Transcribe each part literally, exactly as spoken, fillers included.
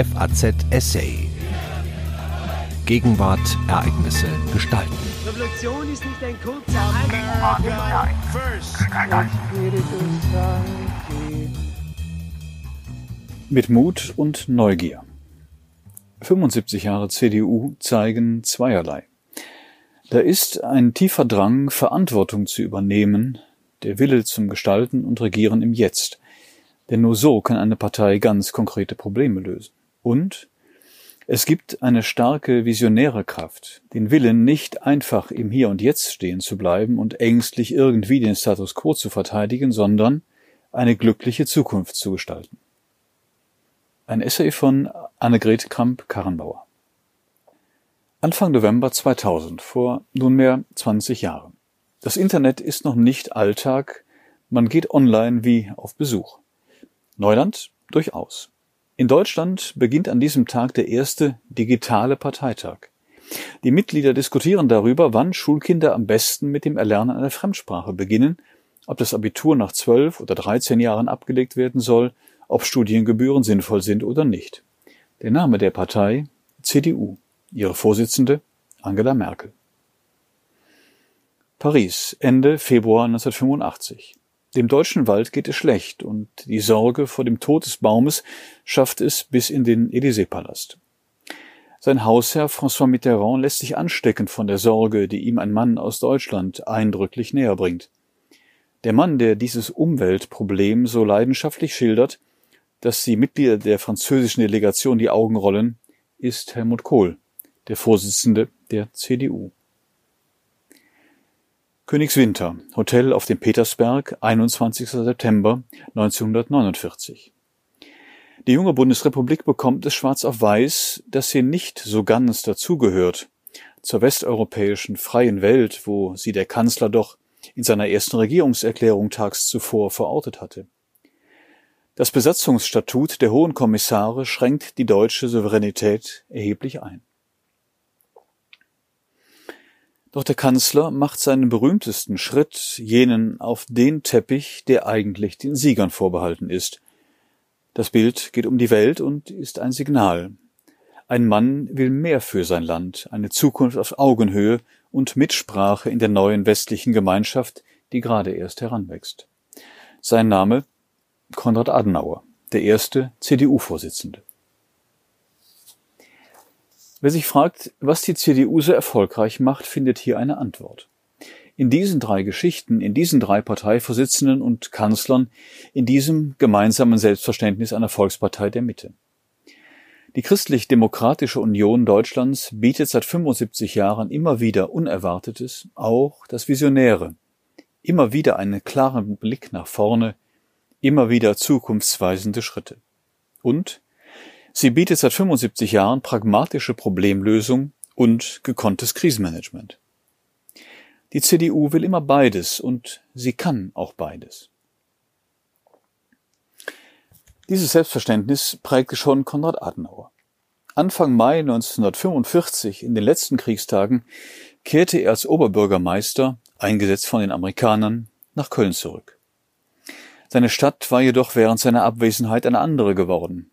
F A Z-Essay. Gegenwart, Ereignisse, Gestalten. Revolution ist nicht ein kurzer Anfang. Mit Mut und Neugier. fünfundsiebzig Jahre C D U zeigen zweierlei. Da ist ein tiefer Drang, Verantwortung zu übernehmen, der Wille zum Gestalten und Regieren im Jetzt. Denn nur so kann eine Partei ganz konkrete Probleme lösen. Und es gibt eine starke visionäre Kraft, den Willen, nicht einfach im Hier und Jetzt stehen zu bleiben und ängstlich irgendwie den Status quo zu verteidigen, sondern eine glückliche Zukunft zu gestalten. Ein Essay von Annegret Kramp-Karrenbauer. Anfang November zweitausend, vor nunmehr zwanzig Jahren. Das Internet ist noch nicht Alltag, man geht online wie auf Besuch. Neuland? Durchaus. In Deutschland beginnt an diesem Tag der erste digitale Parteitag. Die Mitglieder diskutieren darüber, wann Schulkinder am besten mit dem Erlernen einer Fremdsprache beginnen, ob das Abitur nach zwölf oder dreizehn Jahren abgelegt werden soll, ob Studiengebühren sinnvoll sind oder nicht. Der Name der Partei: C D U, ihre Vorsitzende Angela Merkel. Paris, Ende Februar neunzehnhundertfünfundachtzig. Dem deutschen Wald geht es schlecht und die Sorge vor dem Tod des Baumes schafft es bis in den Élysée-Palast. Sein Hausherr François Mitterrand lässt sich anstecken von der Sorge, die ihm ein Mann aus Deutschland eindrücklich näher bringt. Der Mann, der dieses Umweltproblem so leidenschaftlich schildert, dass die Mitglieder der französischen Delegation die Augen rollen, ist Helmut Kohl, der Vorsitzende der C D U. Königswinter, Hotel auf dem Petersberg, einundzwanzigster September neunzehnhundertneunundvierzig. Die junge Bundesrepublik bekommt es schwarz auf weiß, dass sie nicht so ganz dazugehört, zur westeuropäischen freien Welt, wo sie der Kanzler doch in seiner ersten Regierungserklärung tags zuvor verortet hatte. Das Besatzungsstatut der Hohen Kommissare schränkt die deutsche Souveränität erheblich ein. Doch der Kanzler macht seinen berühmtesten Schritt, jenen auf den Teppich, der eigentlich den Siegern vorbehalten ist. Das Bild geht um die Welt und ist ein Signal. Ein Mann will mehr für sein Land, eine Zukunft auf Augenhöhe und Mitsprache in der neuen westlichen Gemeinschaft, die gerade erst heranwächst. Sein Name: Konrad Adenauer, der erste C D U-Vorsitzende. Wer sich fragt, was die C D U so erfolgreich macht, findet hier eine Antwort. In diesen drei Geschichten, in diesen drei Parteivorsitzenden und Kanzlern, in diesem gemeinsamen Selbstverständnis einer Volkspartei der Mitte. Die Christlich-Demokratische Union Deutschlands bietet seit fünfundsiebzig Jahren immer wieder Unerwartetes, auch das Visionäre. Immer wieder einen klaren Blick nach vorne, immer wieder zukunftsweisende Schritte. Und sie bietet seit fünfundsiebzig Jahren pragmatische Problemlösung und gekonntes Krisenmanagement. Die C D U will immer beides und sie kann auch beides. Dieses Selbstverständnis prägte schon Konrad Adenauer. Anfang Mai neunzehnhundertfünfundvierzig, in den letzten Kriegstagen, kehrte er als Oberbürgermeister, eingesetzt von den Amerikanern, nach Köln zurück. Seine Stadt war jedoch während seiner Abwesenheit eine andere geworden.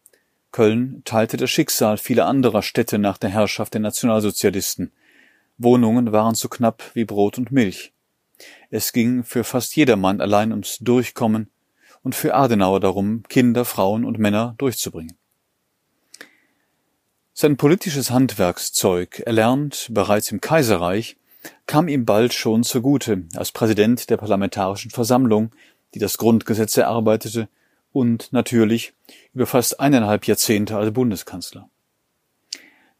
Köln teilte das Schicksal vieler anderer Städte nach der Herrschaft der Nationalsozialisten. Wohnungen waren so knapp wie Brot und Milch. Es ging für fast jedermann allein ums Durchkommen und für Adenauer darum, Kinder, Frauen und Männer durchzubringen. Sein politisches Handwerkszeug, erlernt bereits im Kaiserreich, kam ihm bald schon zugute als Präsident der Parlamentarischen Versammlung, die das Grundgesetz erarbeitete, und natürlich über fast eineinhalb Jahrzehnte als Bundeskanzler.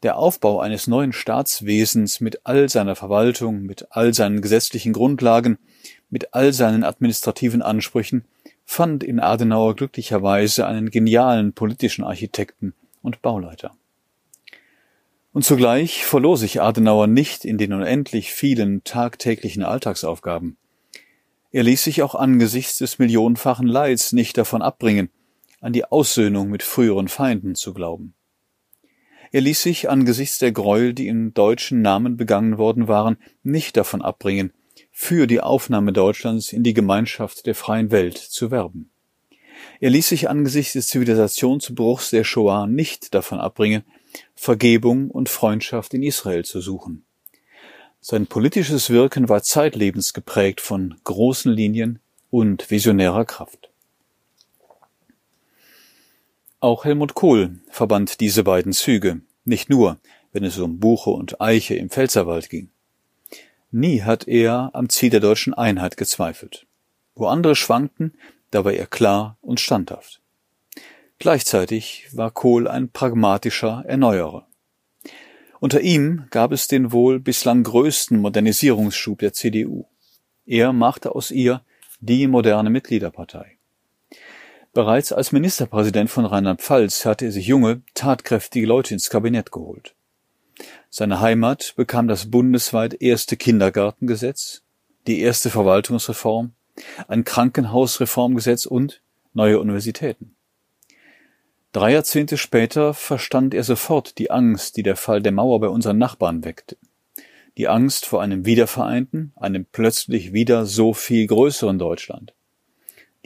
Der Aufbau eines neuen Staatswesens mit all seiner Verwaltung, mit all seinen gesetzlichen Grundlagen, mit all seinen administrativen Ansprüchen fand in Adenauer glücklicherweise einen genialen politischen Architekten und Bauleiter. Und zugleich verlor sich Adenauer nicht in den unendlich vielen tagtäglichen Alltagsaufgaben. Er ließ sich auch angesichts des millionenfachen Leids nicht davon abbringen, an die Aussöhnung mit früheren Feinden zu glauben. Er ließ sich angesichts der Gräuel, die im deutschen Namen begangen worden waren, nicht davon abbringen, für die Aufnahme Deutschlands in die Gemeinschaft der freien Welt zu werben. Er ließ sich angesichts des Zivilisationsbruchs der Shoah nicht davon abbringen, Vergebung und Freundschaft in Israel zu suchen. Sein politisches Wirken war zeitlebens geprägt von großen Linien und visionärer Kraft. Auch Helmut Kohl verband diese beiden Züge, nicht nur, wenn es um Buche und Eiche im Pfälzerwald ging. Nie hat er am Ziel der deutschen Einheit gezweifelt. Wo andere schwankten, da war er klar und standhaft. Gleichzeitig war Kohl ein pragmatischer Erneuerer. Unter ihm gab es den wohl bislang größten Modernisierungsschub der C D U. Er machte aus ihr die moderne Mitgliederpartei. Bereits als Ministerpräsident von Rheinland-Pfalz hatte er sich junge, tatkräftige Leute ins Kabinett geholt. Seine Heimat bekam das bundesweit erste Kindergartengesetz, die erste Verwaltungsreform, ein Krankenhausreformgesetz und neue Universitäten. Drei Jahrzehnte später verstand er sofort die Angst, die der Fall der Mauer bei unseren Nachbarn weckte. Die Angst vor einem wiedervereinten, einem plötzlich wieder so viel größeren Deutschland.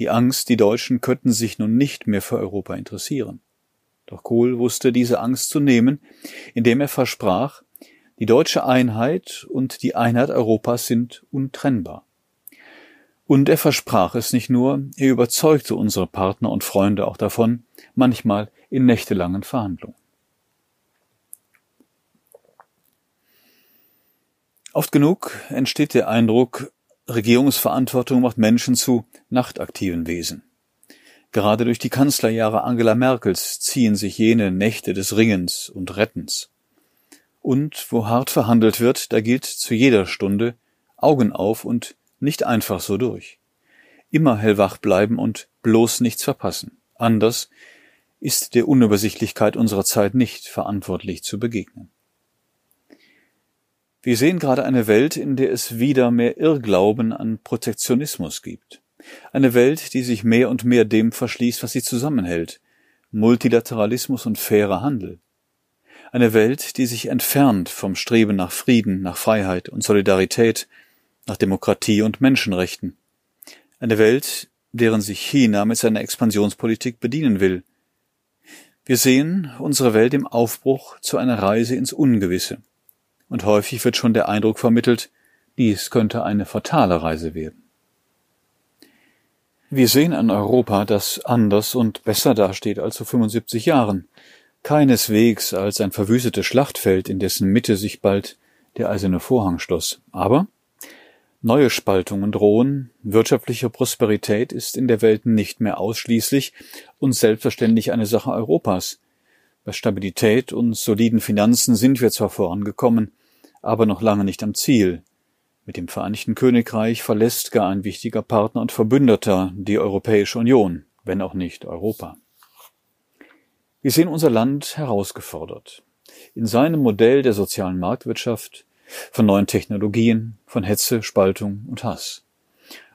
Die Angst, die Deutschen könnten sich nun nicht mehr für Europa interessieren. Doch Kohl wusste diese Angst zu nehmen, indem er versprach, die deutsche Einheit und die Einheit Europas sind untrennbar. Und er versprach es nicht nur, er überzeugte unsere Partner und Freunde auch davon, manchmal in nächtelangen Verhandlungen. Oft genug entsteht der Eindruck, Regierungsverantwortung macht Menschen zu nachtaktiven Wesen. Gerade durch die Kanzlerjahre Angela Merkels ziehen sich jene Nächte des Ringens und Rettens. Und wo hart verhandelt wird, da gilt zu jeder Stunde Augen auf und nicht einfach so durch. Immer hellwach bleiben und bloß nichts verpassen. Anders ist der Unübersichtlichkeit unserer Zeit nicht verantwortlich zu begegnen. Wir sehen gerade eine Welt, in der es wieder mehr Irrglauben an Protektionismus gibt. Eine Welt, die sich mehr und mehr dem verschließt, was sie zusammenhält. Multilateralismus und fairer Handel. Eine Welt, die sich entfernt vom Streben nach Frieden, nach Freiheit und Solidarität, nach Demokratie und Menschenrechten. Eine Welt, deren sich China mit seiner Expansionspolitik bedienen will. Wir sehen unsere Welt im Aufbruch zu einer Reise ins Ungewisse. Und häufig wird schon der Eindruck vermittelt, dies könnte eine fatale Reise werden. Wir sehen an Europa, das anders und besser dasteht als vor fünfundsiebzig Jahren. Keineswegs als ein verwüstetes Schlachtfeld, in dessen Mitte sich bald der eiserne Vorhang schloss. Aber neue Spaltungen drohen, wirtschaftliche Prosperität ist in der Welt nicht mehr ausschließlich und selbstverständlich eine Sache Europas. Bei Stabilität und soliden Finanzen sind wir zwar vorangekommen, aber noch lange nicht am Ziel. Mit dem Vereinigten Königreich verlässt gar ein wichtiger Partner und Verbündeter die Europäische Union, wenn auch nicht Europa. Wir sehen unser Land herausgefordert. In seinem Modell der sozialen Marktwirtschaft, von neuen Technologien, von Hetze, Spaltung und Hass.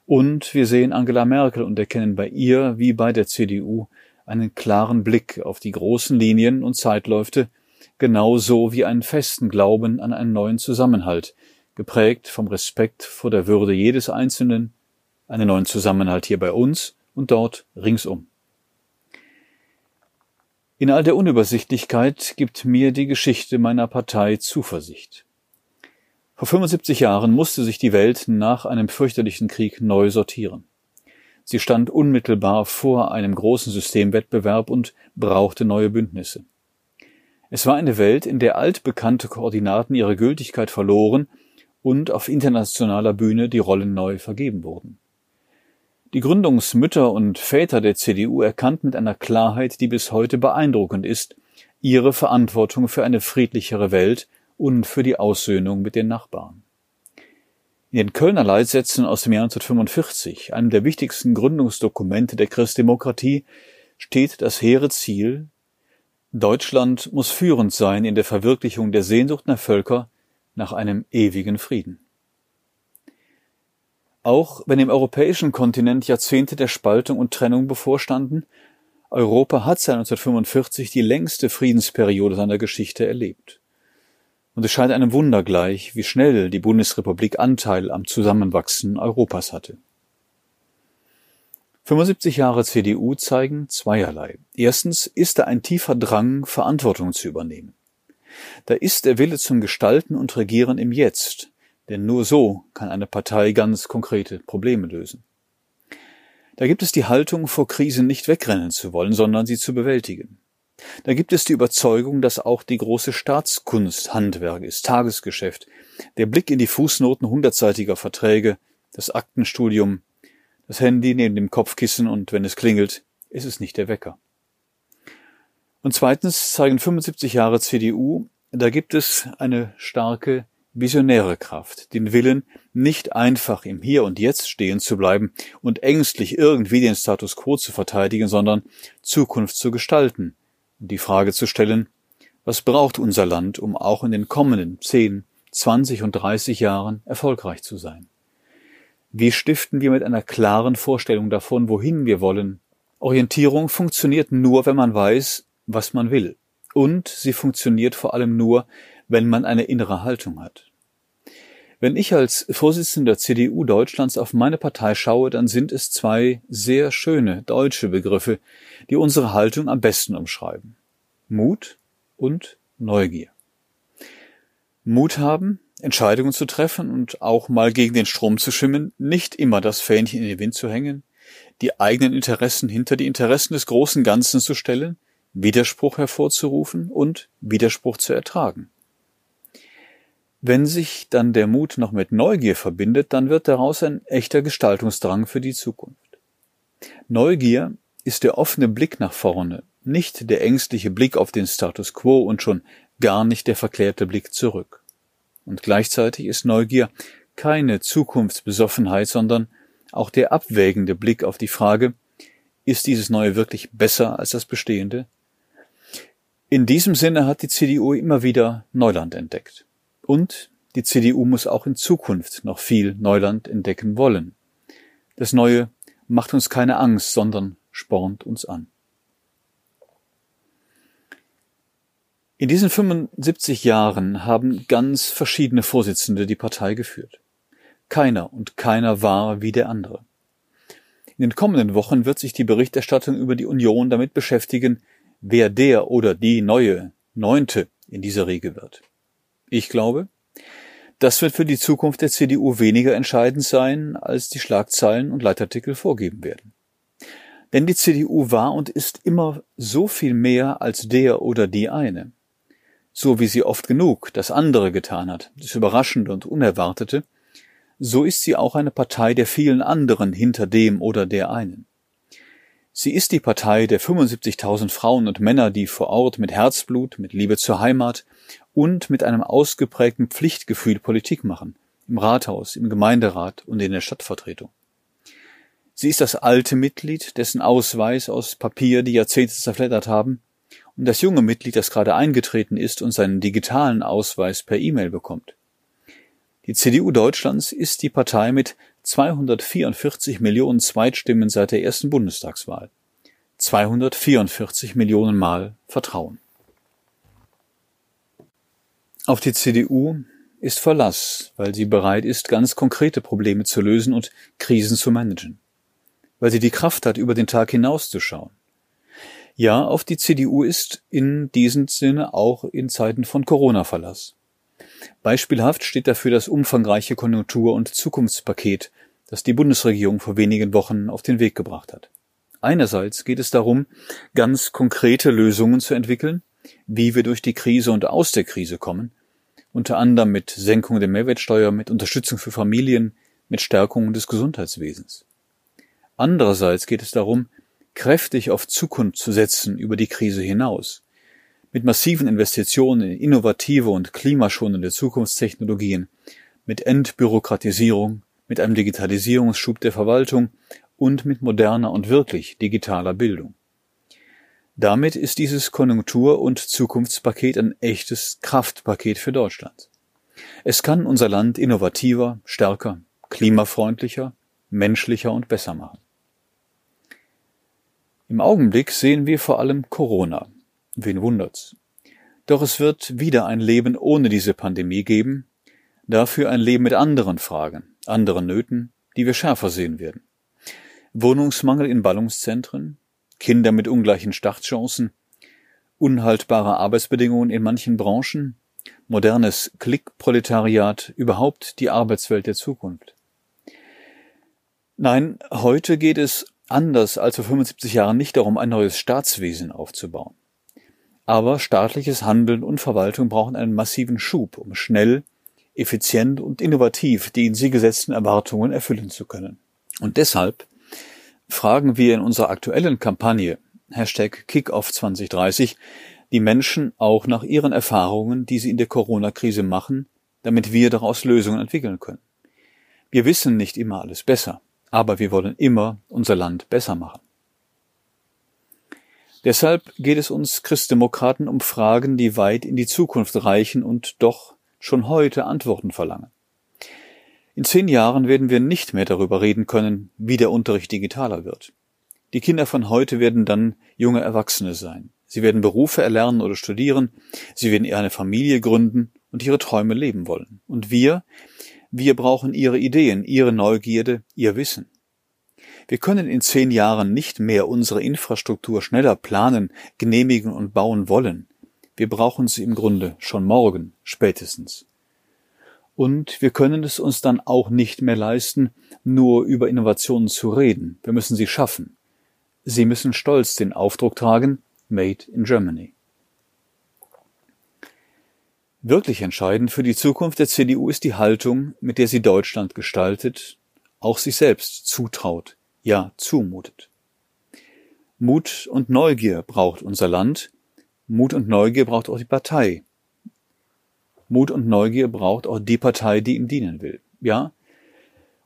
Und wir sehen Angela Merkel und erkennen bei ihr, wie bei der C D U, einen klaren Blick auf die großen Linien und Zeitläufte, genauso wie einen festen Glauben an einen neuen Zusammenhalt, geprägt vom Respekt vor der Würde jedes Einzelnen, einen neuen Zusammenhalt hier bei uns und dort ringsum. In all der Unübersichtlichkeit gibt mir die Geschichte meiner Partei Zuversicht. Vor fünfundsiebzig Jahren musste sich die Welt nach einem fürchterlichen Krieg neu sortieren. Sie stand unmittelbar vor einem großen Systemwettbewerb und brauchte neue Bündnisse. Es war eine Welt, in der altbekannte Koordinaten ihre Gültigkeit verloren und auf internationaler Bühne die Rollen neu vergeben wurden. Die Gründungsmütter und Väter der C D U erkannten mit einer Klarheit, die bis heute beeindruckend ist, ihre Verantwortung für eine friedlichere Welt und für die Aussöhnung mit den Nachbarn. In den Kölner Leitsätzen aus dem Jahr neunzehnhundertfünfundvierzig, einem der wichtigsten Gründungsdokumente der Christdemokratie, steht das hehre Ziel: Deutschland muss führend sein in der Verwirklichung der Sehnsucht der Völker nach einem ewigen Frieden. Auch wenn im europäischen Kontinent Jahrzehnte der Spaltung und Trennung bevorstanden, Europa hat seit neunzehnhundertfünfundvierzig die längste Friedensperiode seiner Geschichte erlebt. Und es scheint einem Wunder gleich, wie schnell die Bundesrepublik Anteil am Zusammenwachsen Europas hatte. fünfundsiebzig Jahre C D U zeigen zweierlei. Erstens ist da ein tiefer Drang, Verantwortung zu übernehmen. Da ist der Wille zum Gestalten und Regieren im Jetzt, denn nur so kann eine Partei ganz konkrete Probleme lösen. Da gibt es die Haltung, vor Krisen nicht wegrennen zu wollen, sondern sie zu bewältigen. Da gibt es die Überzeugung, dass auch die große Staatskunst Handwerk ist, Tagesgeschäft, der Blick in die Fußnoten hundertseitiger Verträge, das Aktenstudium, das Handy neben dem Kopfkissen und wenn es klingelt, ist es nicht der Wecker. Und zweitens zeigen fünfundsiebzig Jahre C D U, da gibt es eine starke visionäre Kraft, den Willen, nicht einfach im Hier und Jetzt stehen zu bleiben und ängstlich irgendwie den Status quo zu verteidigen, sondern Zukunft zu gestalten und die Frage zu stellen, was braucht unser Land, um auch in den kommenden zehn, zwanzig und dreißig Jahren erfolgreich zu sein? Wie stiften wir mit einer klaren Vorstellung davon, wohin wir wollen? Orientierung funktioniert nur, wenn man weiß, was man will. Und sie funktioniert vor allem nur, wenn man eine innere Haltung hat. Wenn ich als Vorsitzender C D U Deutschlands auf meine Partei schaue, dann sind es zwei sehr schöne deutsche Begriffe, die unsere Haltung am besten umschreiben. Mut und Neugier. Mut haben, Entscheidungen zu treffen und auch mal gegen den Strom zu schwimmen, nicht immer das Fähnchen in den Wind zu hängen, die eigenen Interessen hinter die Interessen des großen Ganzen zu stellen, Widerspruch hervorzurufen und Widerspruch zu ertragen. Wenn sich dann der Mut noch mit Neugier verbindet, dann wird daraus ein echter Gestaltungsdrang für die Zukunft. Neugier ist der offene Blick nach vorne, nicht der ängstliche Blick auf den Status quo und schon gar nicht der verklärte Blick zurück. Und gleichzeitig ist Neugier keine Zukunftsbesoffenheit, sondern auch der abwägende Blick auf die Frage, ist dieses Neue wirklich besser als das Bestehende? In diesem Sinne hat die C D U immer wieder Neuland entdeckt. Und die C D U muss auch in Zukunft noch viel Neuland entdecken wollen. Das Neue macht uns keine Angst, sondern spornt uns an. In diesen fünfundsiebzig Jahren haben ganz verschiedene Vorsitzende die Partei geführt. Keiner und keiner war wie der andere. In den kommenden Wochen wird sich die Berichterstattung über die Union damit beschäftigen, wer der oder die neue, neunte in dieser Riege wird. Ich glaube, das wird für die Zukunft der C D U weniger entscheidend sein, als die Schlagzeilen und Leitartikel vorgeben werden. Denn die C D U war und ist immer so viel mehr als der oder die eine. So wie sie oft genug das andere getan hat, das Überraschende und Unerwartete, so ist sie auch eine Partei der vielen anderen hinter dem oder der einen. Sie ist die Partei der fünfundsiebzigtausend Frauen und Männer, die vor Ort mit Herzblut, mit Liebe zur Heimat und mit einem ausgeprägten Pflichtgefühl Politik machen, im Rathaus, im Gemeinderat und in der Stadtvertretung. Sie ist das alte Mitglied, dessen Ausweis aus Papier die Jahrzehnte zerfleddert haben, und das junge Mitglied, das gerade eingetreten ist und seinen digitalen Ausweis per E-Mail bekommt. Die C D U Deutschlands ist die Partei mit zweihundertvierundvierzig Millionen Zweitstimmen seit der ersten Bundestagswahl. zweihundertvierundvierzig Millionen Mal Vertrauen. Auf die C D U ist Verlass, weil sie bereit ist, ganz konkrete Probleme zu lösen und Krisen zu managen. Weil sie die Kraft hat, über den Tag hinauszuschauen. Ja, auf die C D U ist in diesem Sinne auch in Zeiten von Corona Verlass. Beispielhaft steht dafür das umfangreiche Konjunktur- und Zukunftspaket, das die Bundesregierung vor wenigen Wochen auf den Weg gebracht hat. Einerseits geht es darum, ganz konkrete Lösungen zu entwickeln, wie wir durch die Krise und aus der Krise kommen, unter anderem mit Senkung der Mehrwertsteuer, mit Unterstützung für Familien, mit Stärkung des Gesundheitswesens. Andererseits geht es darum, kräftig auf Zukunft zu setzen über die Krise hinaus, mit massiven Investitionen in innovative und klimaschonende Zukunftstechnologien, mit Entbürokratisierung, mit einem Digitalisierungsschub der Verwaltung und mit moderner und wirklich digitaler Bildung. Damit ist dieses Konjunktur- und Zukunftspaket ein echtes Kraftpaket für Deutschland. Es kann unser Land innovativer, stärker, klimafreundlicher, menschlicher und besser machen. Im Augenblick sehen wir vor allem Corona. Wen wundert's? Doch es wird wieder ein Leben ohne diese Pandemie geben, dafür ein Leben mit anderen Fragen, anderen Nöten, die wir schärfer sehen werden. Wohnungsmangel in Ballungszentren, Kinder mit ungleichen Startchancen, unhaltbare Arbeitsbedingungen in manchen Branchen, modernes Klickproletariat, überhaupt die Arbeitswelt der Zukunft. Nein, heute geht es anders als vor fünfundsiebzig Jahren nicht darum, ein neues Staatswesen aufzubauen. Aber staatliches Handeln und Verwaltung brauchen einen massiven Schub, um schnell, effizient und innovativ die in sie gesetzten Erwartungen erfüllen zu können. Und deshalb fragen wir in unserer aktuellen Kampagne Hashtag Kickoff zwanzig dreißig die Menschen auch nach ihren Erfahrungen, die sie in der Corona-Krise machen, damit wir daraus Lösungen entwickeln können. Wir wissen nicht immer alles besser, aber wir wollen immer unser Land besser machen. Deshalb geht es uns Christdemokraten um Fragen, die weit in die Zukunft reichen und doch schon heute Antworten verlangen. In zehn Jahren werden wir nicht mehr darüber reden können, wie der Unterricht digitaler wird. Die Kinder von heute werden dann junge Erwachsene sein. Sie werden Berufe erlernen oder studieren, sie werden eine Familie gründen und ihre Träume leben wollen. Und wir, wir brauchen ihre Ideen, ihre Neugierde, ihr Wissen. Wir können in zehn Jahren nicht mehr unsere Infrastruktur schneller planen, genehmigen und bauen wollen. Wir brauchen sie im Grunde schon morgen, spätestens. Und wir können es uns dann auch nicht mehr leisten, nur über Innovationen zu reden. Wir müssen sie schaffen. Sie müssen stolz den Aufdruck tragen, Made in Germany. Wirklich entscheidend für die Zukunft der C D U ist die Haltung, mit der sie Deutschland gestaltet, auch sich selbst zutraut, ja zumutet. Mut und Neugier braucht unser Land, Mut und Neugier braucht auch die Partei. Mut und Neugier braucht auch die Partei, die ihm dienen will, ja?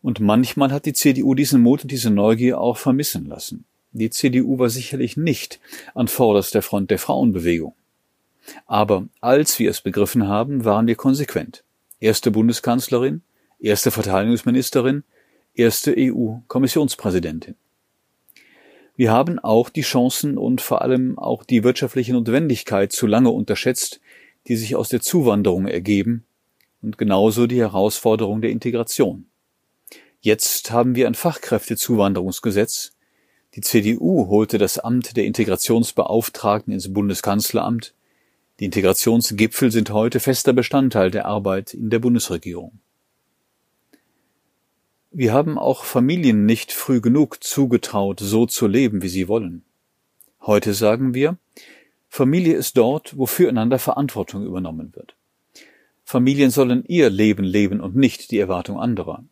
Und manchmal hat die C D U diesen Mut und diese Neugier auch vermissen lassen. Die C D U war sicherlich nicht an vorderster Front der Frauenbewegung. Aber als wir es begriffen haben, waren wir konsequent. Erste Bundeskanzlerin, erste Verteidigungsministerin, erste E U-Kommissionspräsidentin. Wir haben auch die Chancen und vor allem auch die wirtschaftliche Notwendigkeit zu lange unterschätzt, die sich aus der Zuwanderung ergeben und genauso die Herausforderung der Integration. Jetzt haben wir ein Fachkräftezuwanderungsgesetz. Die C D U holte das Amt der Integrationsbeauftragten ins Bundeskanzleramt. Die Integrationsgipfel sind heute fester Bestandteil der Arbeit in der Bundesregierung. Wir haben auch Familien nicht früh genug zugetraut, so zu leben, wie sie wollen. Heute sagen wir, Familie ist dort, wo füreinander Verantwortung übernommen wird. Familien sollen ihr Leben leben und nicht die Erwartung anderer.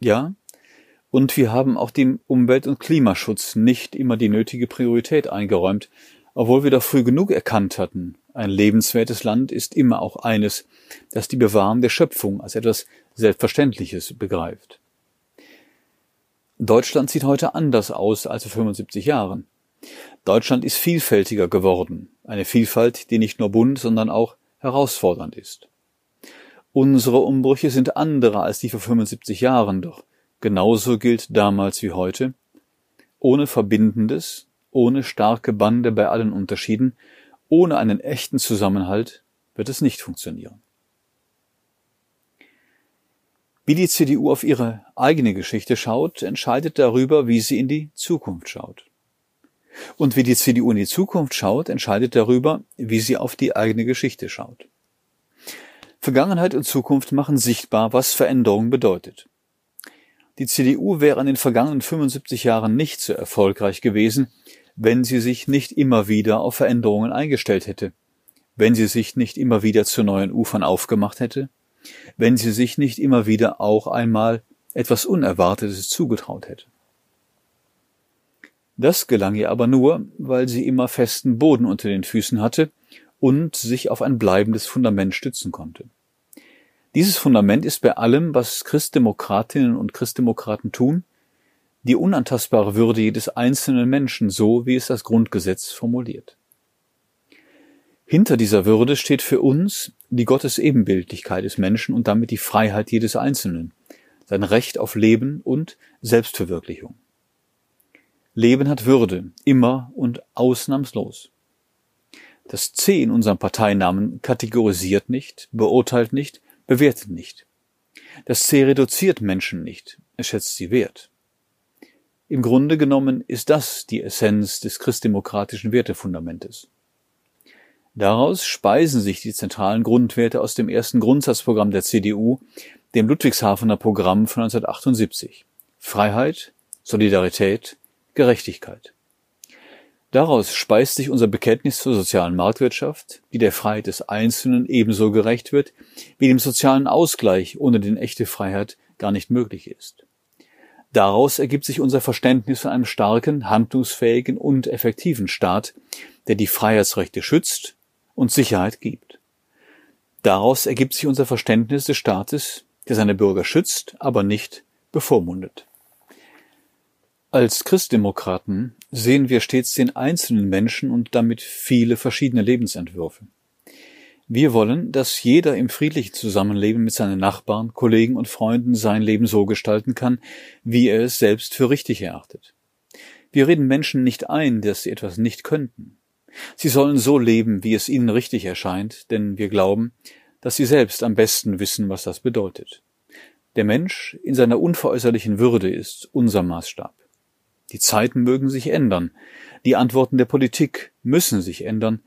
Ja, und wir haben auch dem Umwelt- und Klimaschutz nicht immer die nötige Priorität eingeräumt, obwohl wir doch früh genug erkannt hatten, ein lebenswertes Land ist immer auch eines, das die Bewahrung der Schöpfung als etwas Selbstverständliches begreift. Deutschland sieht heute anders aus als vor fünfundsiebzig Jahren. Deutschland ist vielfältiger geworden, eine Vielfalt, die nicht nur bunt, sondern auch herausfordernd ist. Unsere Umbrüche sind andere als die vor fünfundsiebzig Jahren, doch genauso gilt damals wie heute, ohne Verbindendes, ohne starke Bande bei allen Unterschieden, ohne einen echten Zusammenhalt wird es nicht funktionieren. Wie die C D U auf ihre eigene Geschichte schaut, entscheidet darüber, wie sie in die Zukunft schaut. Und wie die C D U in die Zukunft schaut, entscheidet darüber, wie sie auf die eigene Geschichte schaut. Vergangenheit und Zukunft machen sichtbar, was Veränderung bedeutet. Die C D U wäre in den vergangenen fünfundsiebzig Jahren nicht so erfolgreich gewesen, wenn sie sich nicht immer wieder auf Veränderungen eingestellt hätte, wenn sie sich nicht immer wieder zu neuen Ufern aufgemacht hätte, wenn sie sich nicht immer wieder auch einmal etwas Unerwartetes zugetraut hätte. Das gelang ihr aber nur, weil sie immer festen Boden unter den Füßen hatte und sich auf ein bleibendes Fundament stützen konnte. Dieses Fundament ist bei allem, was Christdemokratinnen und Christdemokraten tun, die unantastbare Würde jedes einzelnen Menschen, so wie es das Grundgesetz formuliert. Hinter dieser Würde steht für uns die Gottesebenbildlichkeit des Menschen und damit die Freiheit jedes Einzelnen, sein Recht auf Leben und Selbstverwirklichung. Leben hat Würde, immer und ausnahmslos. Das C in unserem Parteinamen kategorisiert nicht, beurteilt nicht, bewertet nicht. Das C reduziert Menschen nicht, es schätzt sie wert. Im Grunde genommen ist das die Essenz des christdemokratischen Wertefundamentes. Daraus speisen sich die zentralen Grundwerte aus dem ersten Grundsatzprogramm der C D U, dem Ludwigshafener Programm von neunzehnhundertachtundsiebzig. Freiheit, Solidarität, Gerechtigkeit. Daraus speist sich unser Bekenntnis zur sozialen Marktwirtschaft, die der Freiheit des Einzelnen ebenso gerecht wird, wie dem sozialen Ausgleich, ohne den echte Freiheit gar nicht möglich ist. Daraus ergibt sich unser Verständnis von einem starken, handlungsfähigen und effektiven Staat, der die Freiheitsrechte schützt und Sicherheit gibt. Daraus ergibt sich unser Verständnis des Staates, der seine Bürger schützt, aber nicht bevormundet. Als Christdemokraten sehen wir stets den einzelnen Menschen und damit viele verschiedene Lebensentwürfe. Wir wollen, dass jeder im friedlichen Zusammenleben mit seinen Nachbarn, Kollegen und Freunden sein Leben so gestalten kann, wie er es selbst für richtig erachtet. Wir reden Menschen nicht ein, dass sie etwas nicht könnten. Sie sollen so leben, wie es ihnen richtig erscheint, denn wir glauben, dass sie selbst am besten wissen, was das bedeutet. Der Mensch in seiner unveräußerlichen Würde ist unser Maßstab. Die Zeiten mögen sich ändern, die Antworten der Politik müssen sich ändern,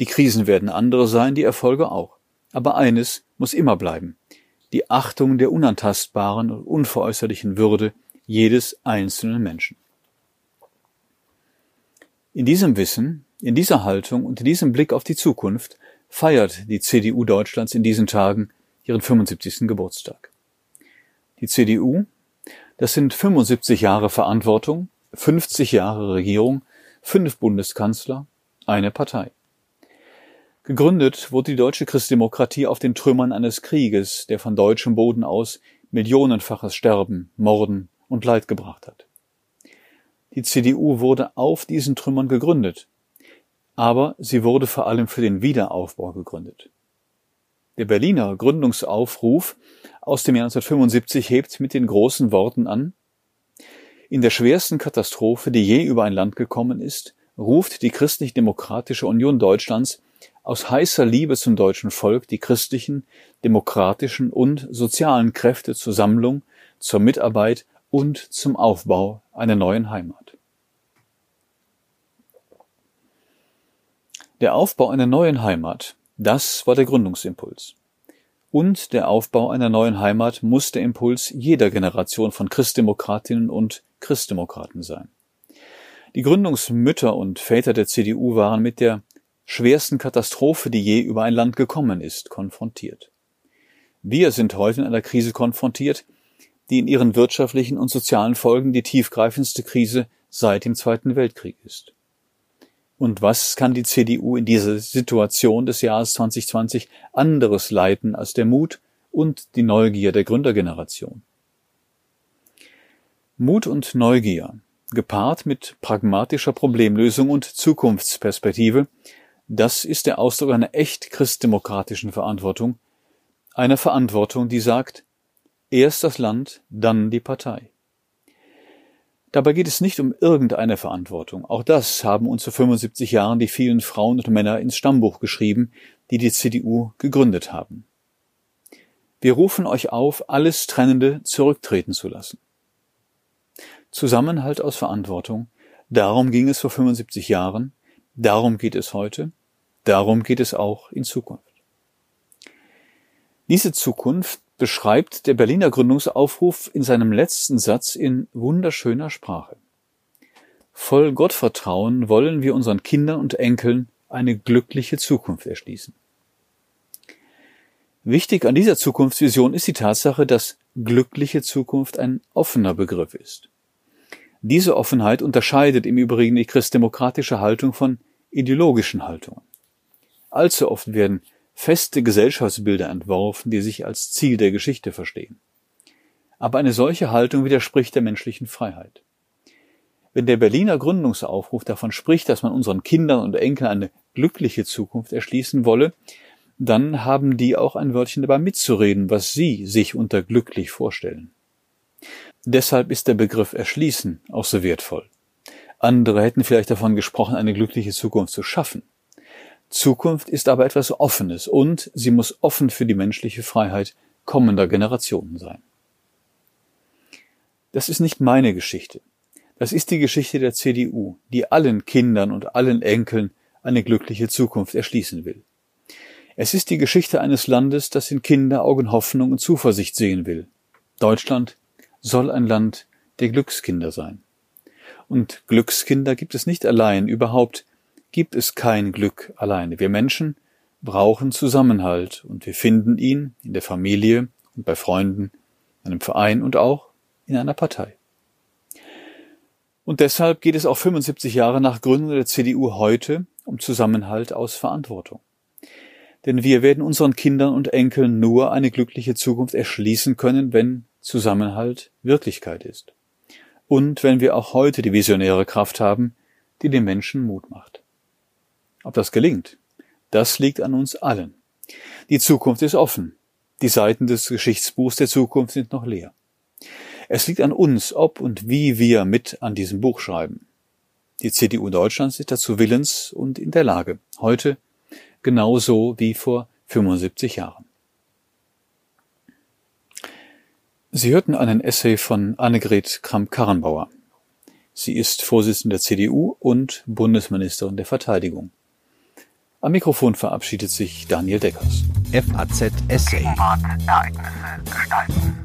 die Krisen werden andere sein, die Erfolge auch. Aber eines muss immer bleiben, die Achtung der unantastbaren und unveräußerlichen Würde jedes einzelnen Menschen. In diesem Wissen, in dieser Haltung und in diesem Blick auf die Zukunft feiert die C D U Deutschlands in diesen Tagen ihren fünfundsiebzigsten Geburtstag. Die C D U, das sind fünfundsiebzig Jahre Verantwortung, fünfzig Jahre Regierung, fünf Bundeskanzler, eine Partei. Gegründet wurde die deutsche Christdemokratie auf den Trümmern eines Krieges, der von deutschem Boden aus millionenfaches Sterben, Morden und Leid gebracht hat. Die C D U wurde auf diesen Trümmern gegründet, aber sie wurde vor allem für den Wiederaufbau gegründet. Der Berliner Gründungsaufruf aus dem Jahr neunzehnhundertfünfundsiebzig hebt mit den großen Worten an: In der schwersten Katastrophe, die je über ein Land gekommen ist, ruft die Christlich-Demokratische Union Deutschlands aus heißer Liebe zum deutschen Volk die christlichen, demokratischen und sozialen Kräfte zur Sammlung, zur Mitarbeit und zum Aufbau einer neuen Heimat. Der Aufbau einer neuen Heimat, das war der Gründungsimpuls. Und der Aufbau einer neuen Heimat muss der Impuls jeder Generation von Christdemokratinnen und Christdemokraten sein. Die Gründungsmütter und Väter der C D U waren mit der schwersten Katastrophe, die je über ein Land gekommen ist, konfrontiert. Wir sind heute in einer Krise konfrontiert, die in ihren wirtschaftlichen und sozialen Folgen die tiefgreifendste Krise seit dem Zweiten Weltkrieg ist. Und was kann die C D U in dieser Situation des Jahres zweitausendzwanzig anderes leiten als der Mut und die Neugier der Gründergeneration? Mut und Neugier, gepaart mit pragmatischer Problemlösung und Zukunftsperspektive, das ist der Ausdruck einer echt christdemokratischen Verantwortung, einer Verantwortung, die sagt: Erst das Land, dann die Partei. Dabei geht es nicht um irgendeine Verantwortung. Auch das haben uns zu fünfundsiebzig Jahren die vielen Frauen und Männer ins Stammbuch geschrieben, die die C D U gegründet haben. Wir rufen euch auf, alles Trennende zurücktreten zu lassen. Zusammenhalt aus Verantwortung, darum ging es vor fünfundsiebzig Jahren, darum geht es heute, darum geht es auch in Zukunft. Diese Zukunft beschreibt der Berliner Gründungsaufruf in seinem letzten Satz in wunderschöner Sprache. Voll Gottvertrauen wollen wir unseren Kindern und Enkeln eine glückliche Zukunft erschließen. Wichtig an dieser Zukunftsvision ist die Tatsache, dass glückliche Zukunft ein offener Begriff ist. Diese Offenheit unterscheidet im Übrigen die christdemokratische Haltung von ideologischen Haltungen. Allzu oft werden feste Gesellschaftsbilder entworfen, die sich als Ziel der Geschichte verstehen. Aber eine solche Haltung widerspricht der menschlichen Freiheit. Wenn der Berliner Gründungsaufruf davon spricht, dass man unseren Kindern und Enkeln eine glückliche Zukunft erschließen wolle, dann haben die auch ein Wörtchen dabei mitzureden, was sie sich unter glücklich vorstellen. Deshalb ist der Begriff erschließen auch so wertvoll. Andere hätten vielleicht davon gesprochen, eine glückliche Zukunft zu schaffen. Zukunft ist aber etwas Offenes und sie muss offen für die menschliche Freiheit kommender Generationen sein. Das ist nicht meine Geschichte. Das ist die Geschichte der C D U, die allen Kindern und allen Enkeln eine glückliche Zukunft erschließen will. Es ist die Geschichte eines Landes, das in Kinderaugen Hoffnung und Zuversicht sehen will. Deutschland soll ein Land der Glückskinder sein. Und Glückskinder gibt es nicht allein, überhaupt gibt es kein Glück alleine. Wir Menschen brauchen Zusammenhalt und wir finden ihn in der Familie und bei Freunden, einem Verein und auch in einer Partei. Und deshalb geht es auch fünfundsiebzig Jahre nach Gründung der C D U heute um Zusammenhalt aus Verantwortung. Denn wir werden unseren Kindern und Enkeln nur eine glückliche Zukunft erschließen können, wenn Zusammenhalt Wirklichkeit ist. Und wenn wir auch heute die visionäre Kraft haben, die den Menschen Mut macht. Ob das gelingt, das liegt an uns allen. Die Zukunft ist offen. Die Seiten des Geschichtsbuchs der Zukunft sind noch leer. Es liegt an uns, ob und wie wir mit an diesem Buch schreiben. Die C D U Deutschlands ist dazu willens und in der Lage, heute genauso wie vor fünfundsiebzig Jahren. Sie hörten einen Essay von Annegret Kramp-Karrenbauer. Sie ist Vorsitzende der C D U und Bundesministerin der Verteidigung. Am Mikrofon verabschiedet sich Daniel Deckers. F A Z Essay. Gegenwart, Ereignisse, Gestalten.